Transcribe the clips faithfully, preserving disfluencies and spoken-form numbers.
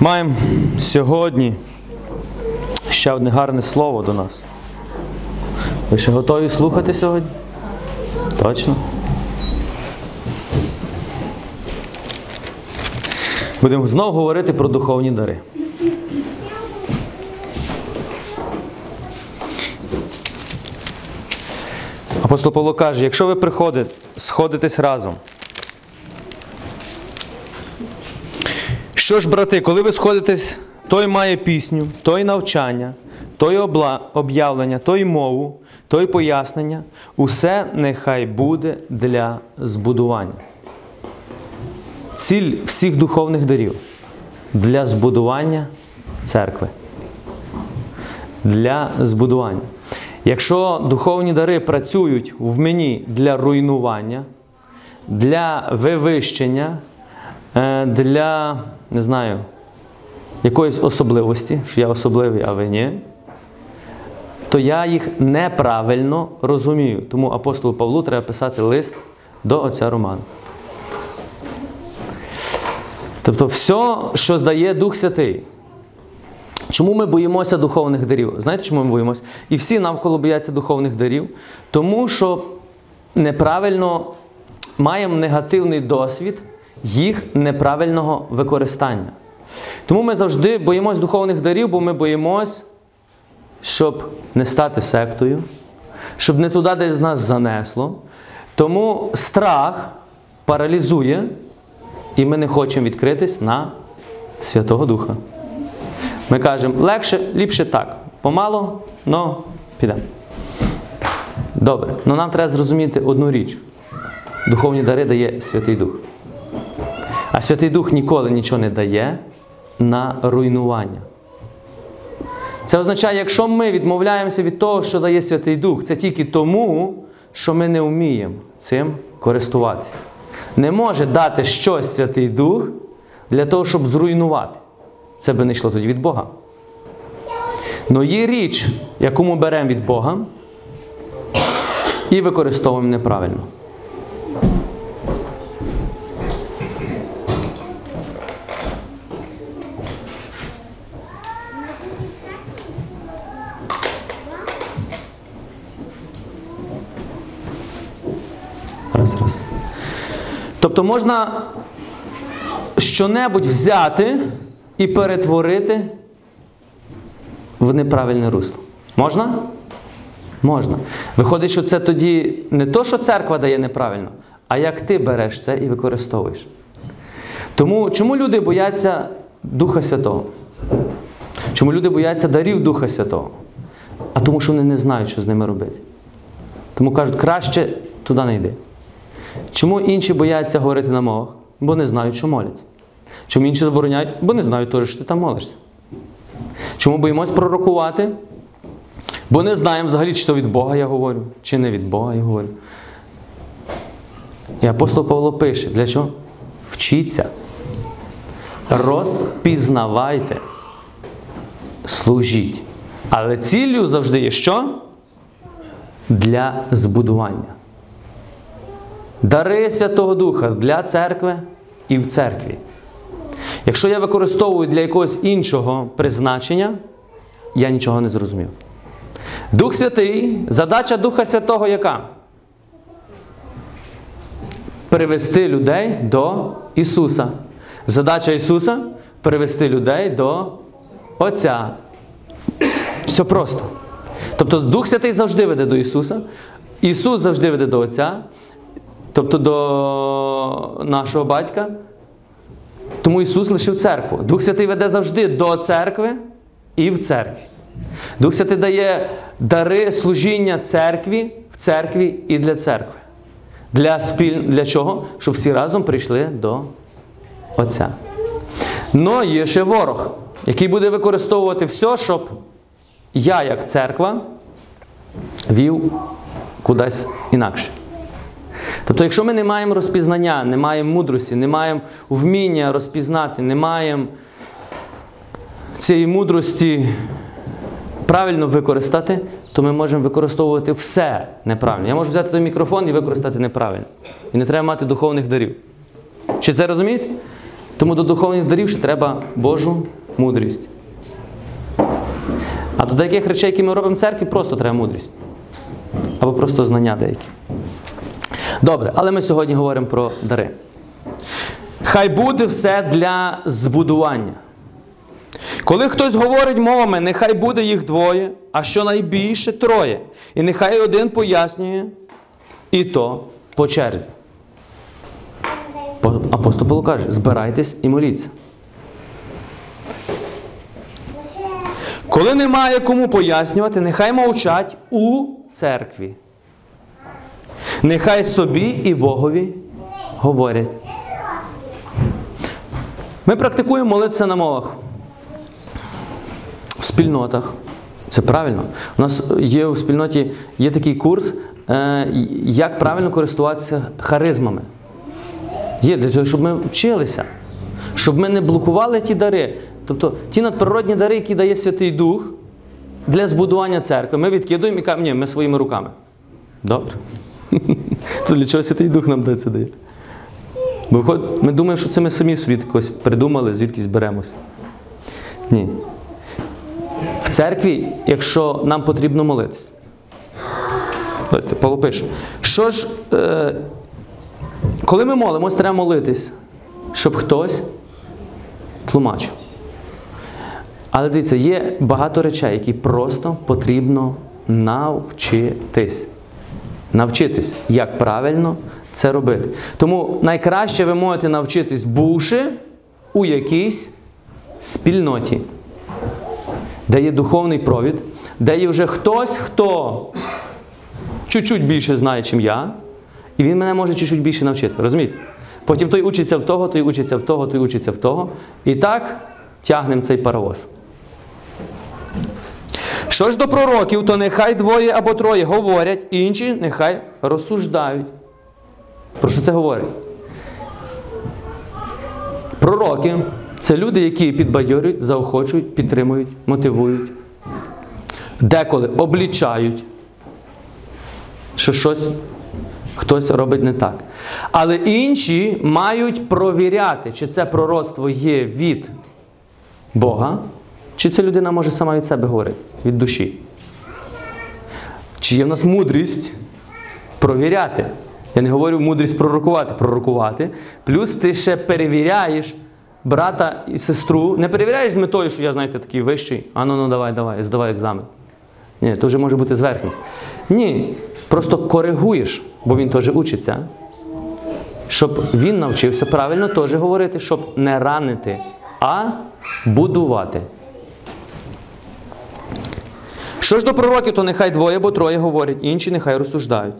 Маємо сьогодні ще одне гарне слово до нас. Ви ще готові слухати сьогодні? Точно? Будемо знову говорити про духовні дари. Апостол Павло каже, якщо ви приходите, сходитесь разом. Що ж, брати, коли ви сходитесь, той має пісню, той навчання, той об'явлення, той мову, той пояснення, усе нехай буде для збудування. Ціль всіх духовних дарів – для збудування церкви. Для збудування. Якщо духовні дари працюють в мені для руйнування, для вивищення, для, не знаю, якоїсь особливості, що я особливий, а ви ні, то я їх неправильно розумію. Тому апостолу Павлу треба писати лист до отця Романа. Тобто все, що дає Дух Святий. Чому ми боїмося духовних дарів? Знаєте, чому ми боїмося? І всі навколо бояться духовних дарів. Тому що неправильно маємо негативний досвід їх неправильного використання. Тому ми завжди боїмося духовних дарів, бо ми боїмося, щоб не стати сектою, щоб не туди, де з нас занесло. Тому страх паралізує, і ми не хочемо відкритись на Святого Духа. Ми кажемо, легше, ліпше так. Помало, но підемо. Добре, але нам треба зрозуміти одну річ. Духовні дари дає Святий Дух. А Святий Дух ніколи нічого не дає на руйнування. Це означає, якщо ми відмовляємося від того, що дає Святий Дух, це тільки тому, що ми не вміємо цим користуватися. Не може дати щось Святий Дух для того, щоб зруйнувати. Це би не йшло тоді від Бога. Но є річ, яку ми беремо від Бога і використовуємо неправильно. Раз, раз. Тобто можна що-небудь взяти і перетворити в неправильне русло. Можна? Можна. Виходить, що це тоді не то, що церква дає неправильно, а як ти береш це і використовуєш. Тому, чому люди бояться Духа Святого? Чому люди бояться дарів Духа Святого? А тому, що вони не знають, що з ними робити. Тому кажуть, краще туди не йди. Чому інші бояться говорити на мовах? Бо не знають, що моляться. Чому інші забороняють? Бо не знають теж, що ти там молишся. Чому боїмось пророкувати? Бо не знаємо взагалі, чи то від Бога я говорю, чи не від Бога я говорю. І апостол Павло пише, для чого? Вчіться. Розпізнавайте. Служіть. Але ціллю завжди є що? Для збудування. Дари Святого Духа для церкви і в церкві. Якщо я використовую для якогось іншого призначення, я нічого не зрозумів. Дух Святий, задача Духа Святого яка? Привести людей до Ісуса. Задача Ісуса – привести людей до Отця. Все просто. Тобто Дух Святий завжди веде до Ісуса, Ісус завжди веде до Отця, тобто до нашого Батька. Тому Ісус лишив церкву. Дух Святий веде завжди до церкви і в церкві. Дух Святий дає дари служіння церкві, в церкві і для церкви. Для, спіль... для чого? Щоб всі разом прийшли до Отця. Но є ще ворог, який буде використовувати все, щоб я, як церква, вів кудись інакше. Тобто, якщо ми не маємо розпізнання, не маємо мудрості, не маємо вміння розпізнати, не маємо цієї мудрості правильно використати, то ми можемо використовувати все неправильно. Я можу взяти той мікрофон і використати неправильно. І не треба мати духовних дарів. Чи це розумієте? Тому до духовних дарів ще треба Божу мудрість. А до деяких речей, які ми робимо в церкві, просто треба мудрість. Або просто знання деякі. Добре, але ми сьогодні говоримо про дари. Хай буде все для збудування. Коли хтось говорить мовами, нехай буде їх двоє, а що найбільше троє. І нехай один пояснює, і то по черзі. Апостол Павло каже, збирайтесь і моліться. Коли немає кому пояснювати, нехай мовчать у церкві. Нехай собі і Богові говорять. Ми практикуємо молитися на мовах. В спільнотах. Це правильно. У нас є у спільноті є такий курс, як правильно користуватися харизмами. Є для того, щоб ми вчилися. Щоб ми не блокували ті дари. Тобто ті надприродні дари, які дає Святий Дух для збудування церкви, ми відкидуємо і кажемо, ні, ми своїми руками. Добре. То для чого Святий Дух нам це дає? Бо ми думаємо, що це ми самі собі якось придумали, звідкись беремось. Ні. В церкві, якщо нам потрібно молитись. Давайте, Павло пише. Що ж, е, коли ми молимось, треба молитись, щоб хтось тлумачив. Але дивіться, є багато речей, які просто потрібно навчитись. Навчитись, як правильно це робити. Тому найкраще ви можете навчитись, бувши у якійсь спільноті, де є духовний провід, де є вже хтось, хто чуть-чуть більше знає, чим я, і він мене може чуть-чуть більше навчити. Розумієте? Потім той учиться в того, той учиться в того, той учиться в того. І так тягнемо цей паровоз. Що ж до пророків, то нехай двоє або троє говорять, інші нехай розсуждають. Про що це говорить? Пророки – це люди, які підбадьорюють, заохочують, підтримують, мотивують. Деколи облічають, що щось, хтось робить не так. Але інші мають провіряти, чи це пророцтво є від Бога, чи ця людина може сама від себе говорити, від душі. Чи є в нас мудрість провіряти. Я не говорю мудрість пророкувати, пророкувати. Плюс ти ще перевіряєш брата і сестру. Не перевіряєш з метою, що я, знаєте, такий вищий. А ну, ну, давай, давай, здавай екзамен. Ні, то вже може бути зверхність. Ні, просто коригуєш, бо він теж учиться. Щоб він навчився правильно теж говорити, щоб не ранити, а будувати. Що ж до пророків, то нехай двоє або троє говорять, інші нехай розсуждають.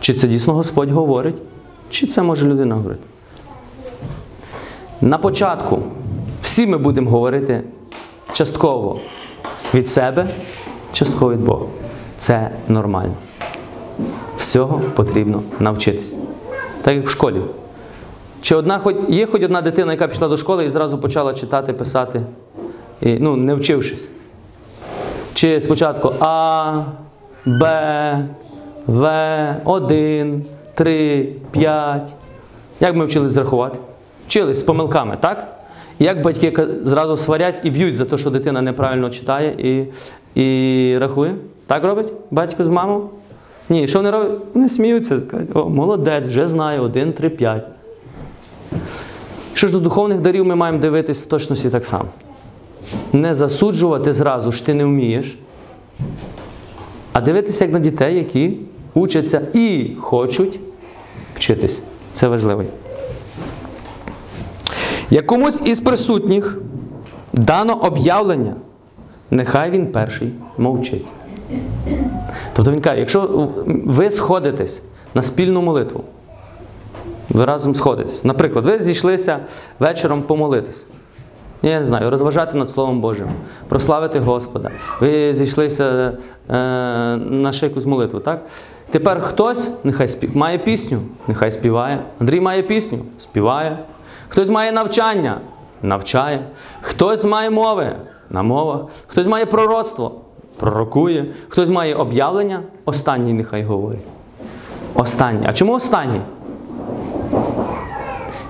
Чи це дійсно Господь говорить, чи це може людина говорити. На початку всі ми будемо говорити частково від себе, частково від Бога. Це нормально. Всього потрібно навчитись. Так як в школі. Чи одна, є хоч одна дитина, яка пішла до школи і зразу почала читати, писати, і, ну, не вчившись? Чи спочатку А, Б, В, один, три, п'ять. Як ми вчились рахувати? Вчились з помилками, так? Як батьки зразу сварять і б'ють за те, що дитина неправильно читає і, і рахує? Так робить батько з мамою? Ні, що вони роблять? Вони сміються, кажуть, о, молодець, вже знаю, один, три, п'ять. Що ж до духовних дарів ми маємо дивитись в точності так само. Не засуджувати зразу ж ти не вмієш, а дивитися як на дітей, які учаться і хочуть вчитись. Це важливо. Якомусь із присутніх дано об'явлення, нехай він перший мовчить. Тобто він каже, якщо ви сходитесь на спільну молитву, ви разом сходитесь. Наприклад, ви зійшлися вечором помолитись. Я не знаю, розважати над Словом Божим, прославити Господа. Ви зійшлися е, на ще якусь молитву, так? Тепер хтось нехай спів... має пісню, нехай співає. Андрій має пісню, співає. Хтось має навчання, навчає. Хтось має мови, на мовах. Хтось має пророцтво, пророкує. Хтось має об'явлення, останній нехай говорить. Останній. А чому останній?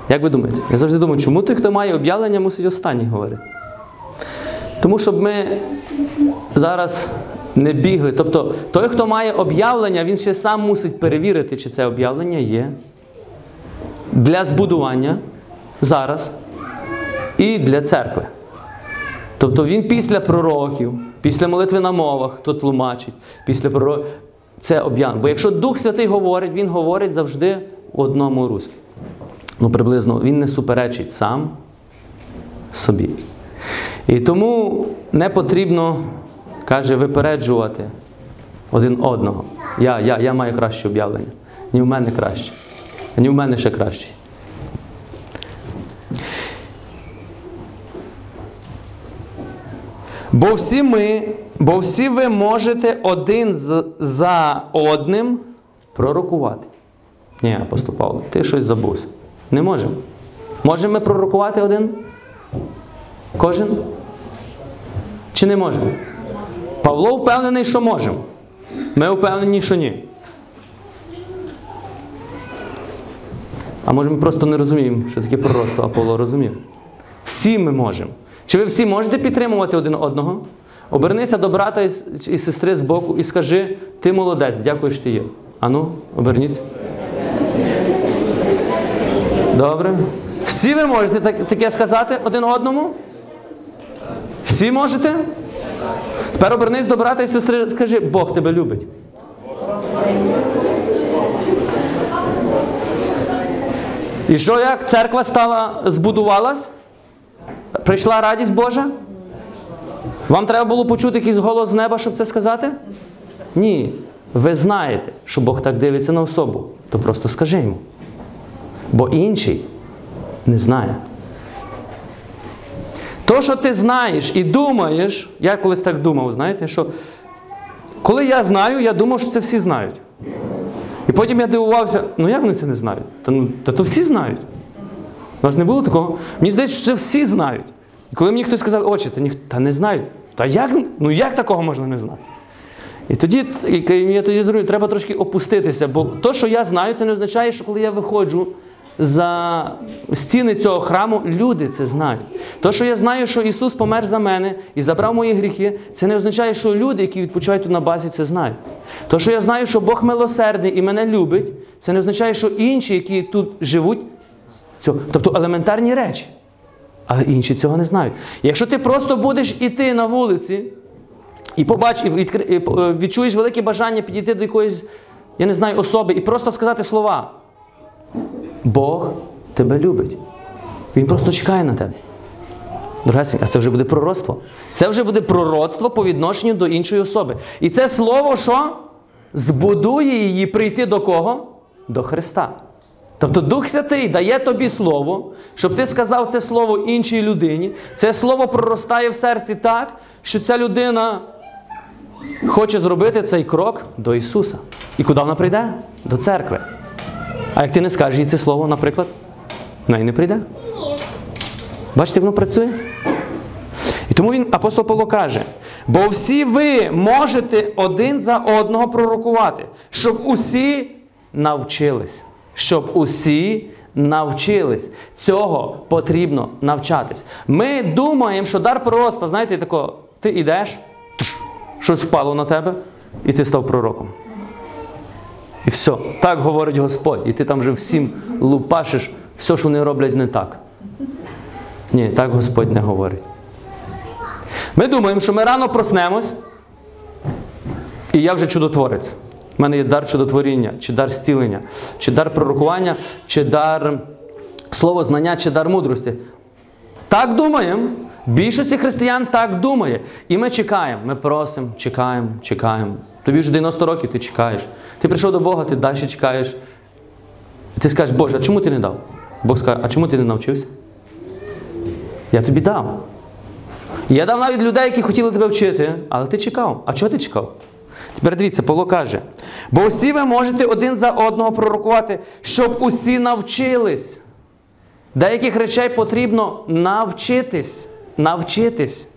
Як ви думаєте? Я завжди думаю, чому той, хто має об'явлення, мусить останній говорити? Тому, щоб ми зараз не бігли. Тобто, той, хто має об'явлення, він ще сам мусить перевірити, чи це об'явлення є для збудування зараз і для церкви. Тобто, він після пророків, після молитви на мовах, хто тлумачить, після пророків, це об'явлення. Бо якщо Дух Святий говорить, він говорить завжди в одному руслі. Ну, приблизно, він не суперечить сам собі. І тому не потрібно, каже, випереджувати один одного. Я, я, я маю краще об'явлення. Ні в мене краще. Ні в мене ще краще. Бо всі ми, бо всі ви можете один за одним пророкувати. Ні, апостол Павло, ти щось забувся. Не можемо. Можемо ми пророкувати один? Кожен? Чи не можемо? Павло впевнений, що можемо. Ми впевнені, що ні. А може ми просто не розуміємо, що таке пророцтво, а Павло розумів. Всі ми можемо. Чи ви всі можете підтримувати один одного? Обернися до брата і сестри збоку і скажи: ти молодець, дякую, що ти є. Ану, оберніться. Добре. Всі ви можете таке сказати один одному? Всі можете? Тепер обернись до брата і сестри, скажи: Бог тебе любить. І що, як церква стала, збудувалась? Прийшла радість Божа? Вам треба було почути якийсь голос з неба, щоб це сказати? Ні. Ви знаєте, що Бог так дивиться на особу. То просто скажи йому. Бо інший не знає. То, що ти знаєш і думаєш, я колись так думав, знаєте, що коли я знаю, я думав, що це всі знають. І потім я дивувався, ну як вони це не знають? Та, ну, та то всі знають. У нас не було такого. Мені здається, що це всі знають. І коли мені хтось сказав: отче, та, та не знають. Та як, ну як такого можна не знати? І тоді, я тоді зрозумів, треба трошки опуститися, бо те, що я знаю, це не означає, що коли я виходжу за стіни цього храму, люди це знають. Те, що я знаю, що Ісус помер за мене і забрав мої гріхи, це не означає, що люди, які відпочивають тут на базі, це знають. Те, що я знаю, що Бог милосердний і мене любить, це не означає, що інші, які тут живуть, цього. Тобто елементарні речі, але інші цього не знають. Якщо ти просто будеш іти на вулиці, і побач, і відчуєш велике бажання підійти до якоїсь, я не знаю, особи і просто сказати слова. Бог тебе любить. Він просто чекає на тебе. Дорогесенькі, а це вже буде пророцтво. Це вже буде пророцтво по відношенню до іншої особи. І це слово, що збудує її прийти до кого? До Христа. Тобто Дух Святий дає тобі слово, щоб ти сказав це слово іншій людині. Це слово проростає в серці так, що ця людина хоче зробити цей крок до Ісуса. І куди вона прийде? До церкви. А як ти не скажеш їй це слово, наприклад, вона й не прийде? Ні. Бачите, воно працює? І тому він, апостол Павло, каже: бо всі ви можете один за одного пророкувати, щоб усі навчились. Щоб усі навчились. Цього потрібно навчатись. Ми думаємо, що дар пророцтва, знаєте, тако, ти йдеш, тш, щось впало на тебе, і ти став пророком. І все. Так говорить Господь. І ти там вже всім лупашиш, все, що вони роблять, не так. Ні, так Господь не говорить. Ми думаємо, що ми рано проснемось, і я вже чудотворець. У мене є дар чудотворіння, чи дар зцілення, чи дар пророкування, чи дар словознання, чи дар мудрості. Так думаємо. Більшості християн так думає. І ми чекаємо, ми просимо, чекаємо, чекаємо. Тобі вже дев'яносто років, ти чекаєш. Ти прийшов до Бога, ти далі чекаєш. Ти скажеш: Боже, а чому ти не дав? Бог скаже: а чому ти не навчився? Я тобі дав. Я дав навіть людей, які хотіли тебе вчити, але ти чекав. А чого ти чекав? Тепер дивіться, Павло каже: бо усі ви можете один за одного пророкувати, щоб усі навчились. Деяких речей потрібно навчитись. Навчитись.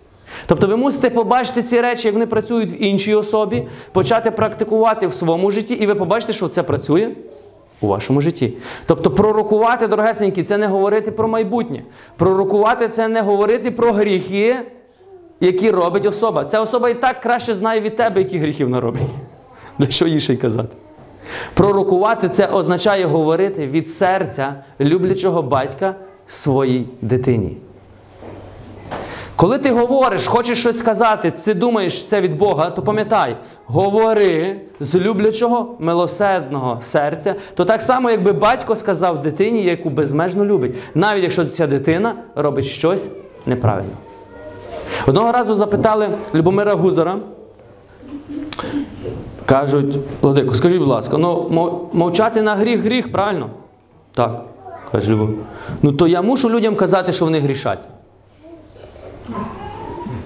Тобто ви мусите побачити ці речі, як вони працюють в іншій особі, почати практикувати в своєму житті, і ви побачите, що це працює у вашому житті. Тобто пророкувати, дорогесенькі, це не говорити про майбутнє. Пророкувати – це не говорити про гріхи, які робить особа. Ця особа і так краще знає від тебе, які гріхів наробить. Для що їй ще й казати? Пророкувати – це означає говорити від серця люблячого батька своїй дитині. Коли ти говориш, хочеш щось сказати, ти думаєш, це від Бога, то пам'ятай, говори з люблячого, милосердного серця, то так само, якби батько сказав дитині, яку безмежно любить, навіть якщо ця дитина робить щось неправильно. Одного разу запитали Любомира Гузера, кажуть, Владико, скажіть, будь ласка, ну мовчати на гріх гріх, правильно? Так, каже Любов. Ну то я мушу людям казати, що вони грішать.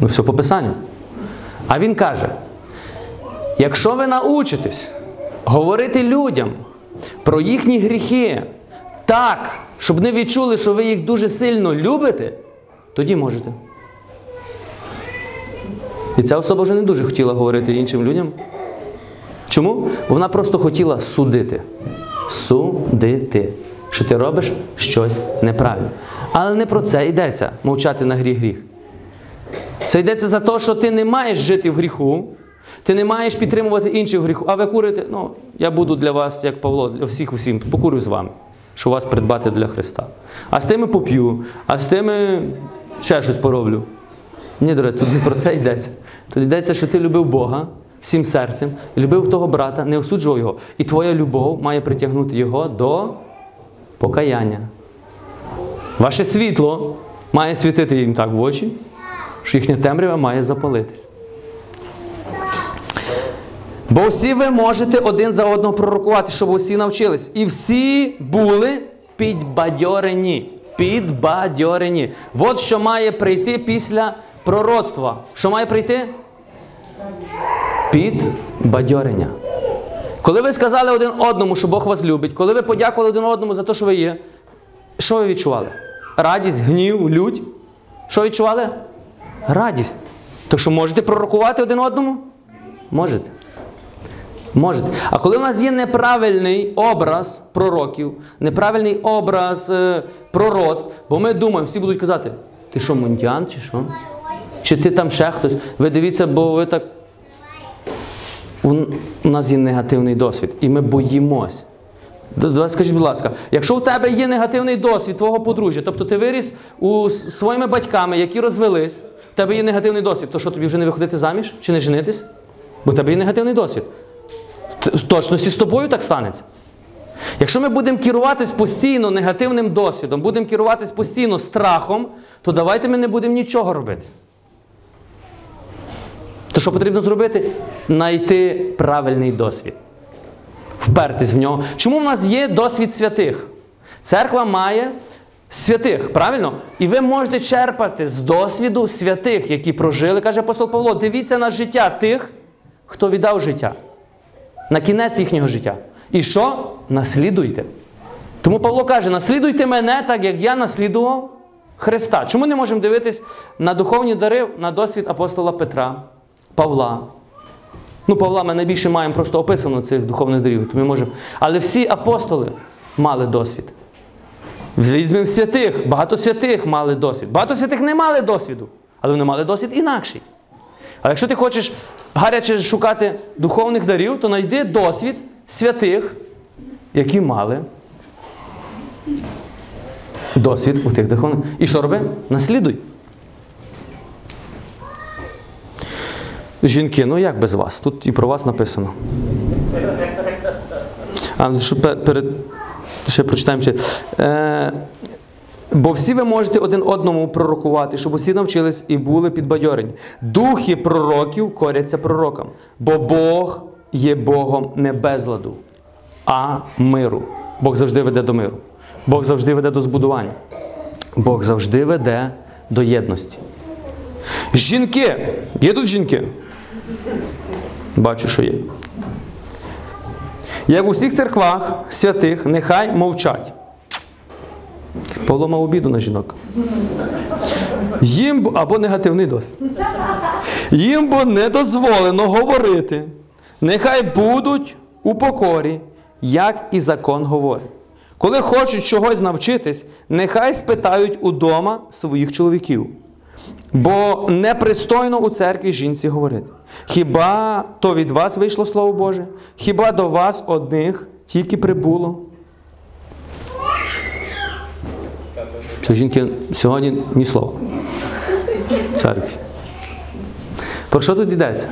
Ну, все по Писанню. А він каже, якщо ви научитесь говорити людям про їхні гріхи так, щоб не відчули, що ви їх дуже сильно любите, тоді можете. І ця особа вже не дуже хотіла говорити іншим людям. Чому? Вона просто хотіла судити. Судити. Що ти робиш щось неправильно. Але не про це йдеться, мовчати на гріх-гріх. Це йдеться за те, що ти не маєш жити в гріху, ти не маєш підтримувати інших в гріху. А ви курите? Ну, я буду для вас, як Павло, для всіх усім, покурю з вами, щоб вас придбати для Христа. А з тими поп'ю, а з тими ще щось пороблю. Ні, дорогі, тут не про це йдеться. Тут йдеться, що ти любив Бога всім серцем, любив того брата, не осуджував його. І твоя любов має притягнути його до покаяння. Ваше світло має світити їм так в очі, що їхня темрява має запалитись. Бо всі ви можете один за одного пророкувати, щоб усі навчились. І всі були підбадьорені. Підбадьорені. От що має прийти після пророцтва. Що має прийти? Підбадьорення. Коли ви сказали один одному, що Бог вас любить, коли ви подякували один одному за те, що ви є, що ви відчували? Радість, гнів, лють? Що відчували? Радість. Так що можете пророкувати один одному? Можете. Можете. А коли в нас є неправильний образ пророків, неправильний образ е, пророцтв, бо ми думаємо, всі будуть казати, ти що, мунтян, чи що? Чи ти там ще хтось? Ви дивіться, бо ви так... У нас є негативний досвід, і ми боїмось. Скажіть, будь ласка, якщо у тебе є негативний досвід твого подружжя, тобто ти виріс у своїми батьками, які розвелись, у тебе є негативний досвід, то що, тобі вже не виходити заміж? Чи не женитись? Бо у тебе є негативний досвід. В точності з тобою так станеться. Якщо ми будемо керуватись постійно негативним досвідом, будемо керуватись постійно страхом, то давайте ми не будемо нічого робити. То що потрібно зробити? Найти правильний досвід. Впертись в нього. Чому в нас є досвід святих? Церква має святих, правильно? І ви можете черпати з досвіду святих, які прожили. Каже апостол Павло, дивіться на життя тих, хто віддав життя. На кінець їхнього життя. І що? Наслідуйте. Тому Павло каже, наслідуйте мене так, як я наслідував Христа. Чому не можемо дивитись на духовні дари, на досвід апостола Петра, Павла? Ну, Павла ми найбільше маємо просто описано цих духовних дарів. Ми можемо... Але всі апостоли мали досвід. Візьмемо святих. Багато святих мали досвід. Багато святих не мали досвіду, але вони мали досвід інакший. Але якщо ти хочеш гаряче шукати духовних дарів, то знайди досвід святих, які мали досвід у тих духовних. І що роби? Наслідуй. Жінки, ну як без вас? Тут і про вас написано. А, що перед... Ще прочитаємо ще. Е, бо всі ви можете один одному пророкувати, щоб усі навчились і були підбадьорені. Духи пророків коряться пророкам. Бо Бог є Богом не безладу, а миру. Бог завжди веде до миру. Бог завжди веде до збудування. Бог завжди веде до єдності. Жінки. Є тут жінки? Бачу, що є. Як у всіх церквах святих, нехай мовчать. Павло мав обіду на жінок. їм, або негативний досвід. Їм бо не дозволено говорити, нехай будуть у покорі, як і закон говорить. Коли хочуть чогось навчитись, нехай спитають удома своїх чоловіків. Бо непристойно у церкві жінці говорити. Хіба то від вас вийшло Слово Боже? Хіба до вас одних тільки прибуло? Це жінки сьогодні ні слова. Церкві. Про що тут йдеться?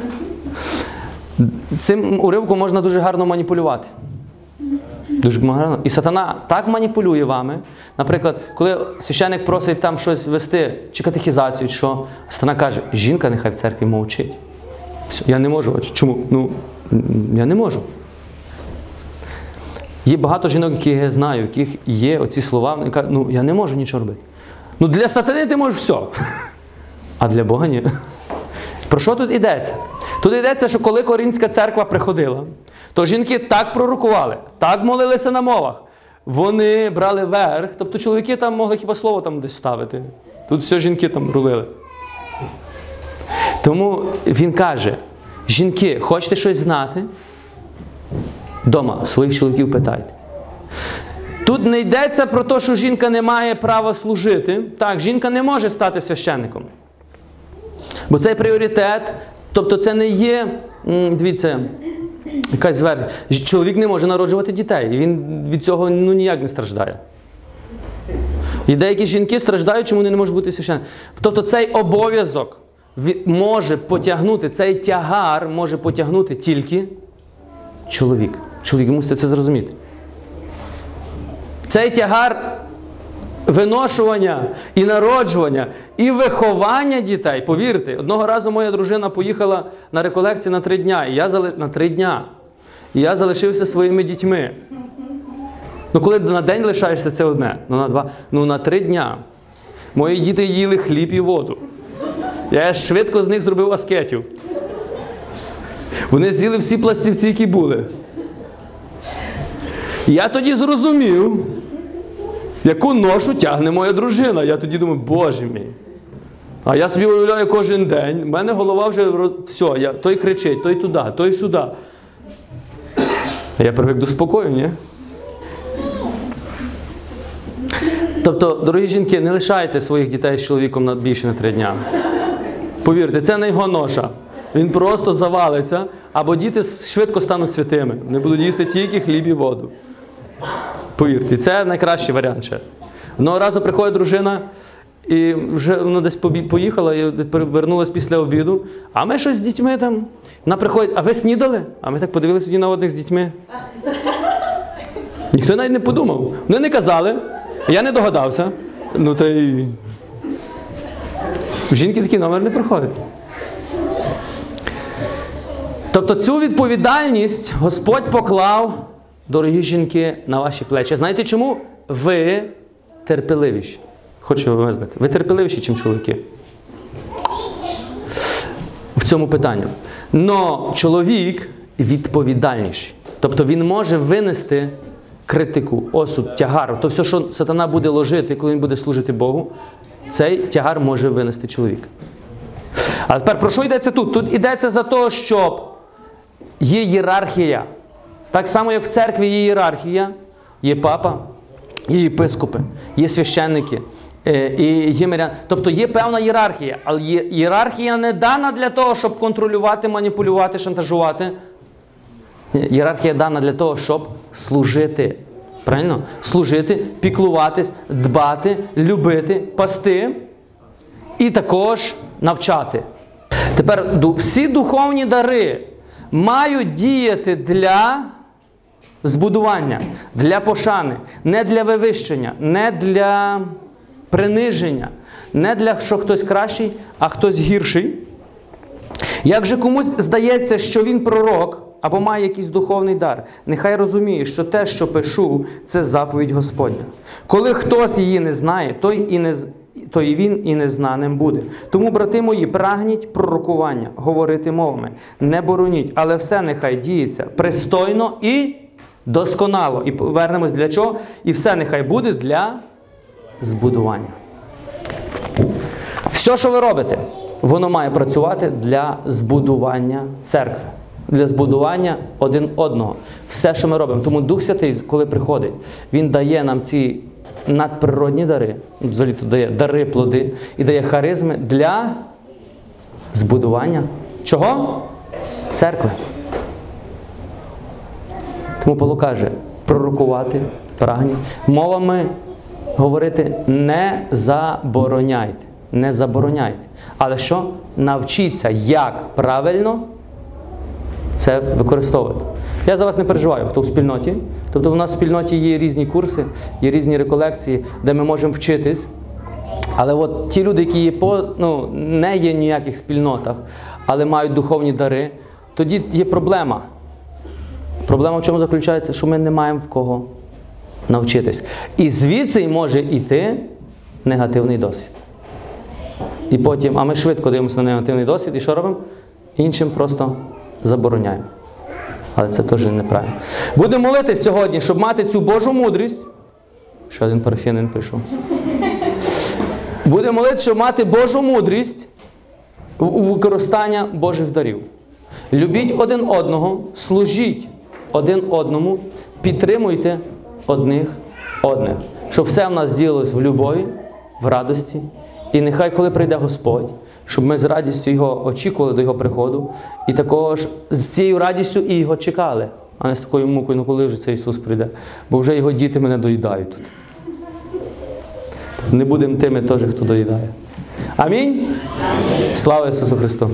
Цим уривком можна дуже гарно маніпулювати. Дуже гарно. І сатана так маніпулює вами. Наприклад, коли священник просить там щось вести, чи катехізацію, що сатана каже, жінка нехай в церкві мовчить. Я не можу. Чому? Ну, я не можу. Є багато жінок, які я знаю, у яких є оці слова, вони кажуть, ну я не можу нічого робити. Ну для сатани ти можеш все, а для Бога ні. Про що тут йдеться? Тут йдеться, що коли Корінська церква приходила, то жінки так пророкували, так молилися на мовах. Вони брали верх, тобто чоловіки там могли хіба слово там десь ставити. Тут все жінки там рулили. Тому він каже, жінки, хочете щось знати? Дома своїх чоловіків питайте. Тут не йдеться про те, що жінка не має права служити. Так, жінка не може стати священником. Бо цей пріоритет, тобто це не є, дивіться, якась зверху. Чоловік не може народжувати дітей, і він від цього ну, ніяк не страждає. І деякі жінки страждають, чому вони не можуть бути священниками. Тобто цей обов'язок може потягнути, цей тягар може потягнути тільки чоловік. Чоловік мусить це зрозуміти. Цей тягар виношування і народжування, і виховання дітей, повірте, одного разу моя дружина поїхала на реколекції на три дня, і я, зали... на три дня. І я залишився своїми дітьми. Ну, коли на день лишаєшся, це одне, ну на два, ну на три дня. Мої діти їли хліб і воду. Я швидко з них зробив аскетів. Вони з'їли всі пластівці, які були. Я тоді зрозумів, яку ношу тягне моя дружина. Я тоді думаю, боже мій. А я собі уявляю кожен день. У мене голова вже все, я, той кричить, той туди, той сюди. Я привик до спокою, ні? Тобто, дорогі жінки, не лишайте своїх дітей з чоловіком на більше на три дня. Повірте, це не його ноша. Він просто завалиться, або діти швидко стануть святими. Вони будуть їсти тільки хліб і воду. Повірте, це найкращий варіант ще. Одного разу приходить дружина, і вже вона десь поїхала, і повернулася після обіду. А ми щось з дітьми там. Вона приходить, а ви снідали? А ми так подивилися одні на одних з дітьми. Ніхто навіть не подумав. Вони не казали, я не догадався. Ну та й... В жінки такий номер не проходить. Тобто цю відповідальність Господь поклав, дорогі жінки, на ваші плечі. Знаєте чому? Ви терпеливіші. Хочу визнати. Ви терпеливіші, ніж чоловіки. В цьому питанні. Но чоловік відповідальніший. Тобто він може винести критику, осуд, тягар. То все, що сатана буде ложити, коли він буде служити Богу, цей тягар може винести чоловік. А тепер про що йдеться тут? Тут йдеться за те, щоб є ієрархія. Так само, як в церкві є ієрархія, є папа, є єпископи, є священники, і є миряни. Тобто є певна ієрархія, але ієрархія не дана для того, щоб контролювати, маніпулювати, шантажувати. Ієрархія дана для того, щоб служити. Правильно? Служити, піклуватись, дбати, любити, пасти і також навчати. Тепер всі духовні дари мають діяти для збудування, для пошани, не для вивищення, не для приниження, не для, що хтось кращий, а хтось гірший. Як же комусь здається, що він пророк або має якийсь духовний дар, нехай розуміє, що те, що пишу, це заповідь Господня. Коли хтось її не знає, той і не знає. То і він і незнаним буде. Тому, брати мої, прагніть пророкування, говорити мовами, не бороніть, але все нехай діється пристойно і досконало. І повернемось для чого? І все нехай буде для збудування. Все, що ви робите, воно має працювати для збудування церкви, для збудування один одного. Все, що ми робимо. Тому Дух Святий, коли приходить, Він дає нам ці надприродні дари, взагалі то дає дари, плоди, і дає харизми для збудування чого? Церкви. Тому Павло каже, пророкувати прагні, мовами говорити не забороняйте. Не забороняйте. Але що? Навчіться, як правильно це використовувати. Я за вас не переживаю, хто в спільноті. Тобто у нас в спільноті є різні курси, є різні реколекції, де ми можемо вчитись. Але от ті люди, які є по, ну, не є в ніяких спільнотах, але мають духовні дари, тоді є проблема. Проблема в чому заключається? Що ми не маємо в кого навчитись. І звідси може йти негативний досвід. І потім, а ми швидко дивимося на негативний досвід, і що робимо? Іншим просто забороняємо. Але це теж неправильно. Будемо молитись сьогодні, щоб мати цю Божу мудрість. Ще один парафіянин прийшов. Будемо молитись, щоб мати Божу мудрість у використання Божих дарів. Любіть один одного, служіть один одному, підтримуйте одних одних. Щоб все в нас ділилось в любові, в радості. І нехай, коли прийде Господь, щоб ми з радістю Його очікували до Його приходу, і також з цією радістю і Його чекали, а не з такою мукою, ну коли вже цей Ісус прийде, бо вже Його діти мене доїдають тут. Не будемо тими теж, хто доїдає. Амінь! Слава Ісусу Христу!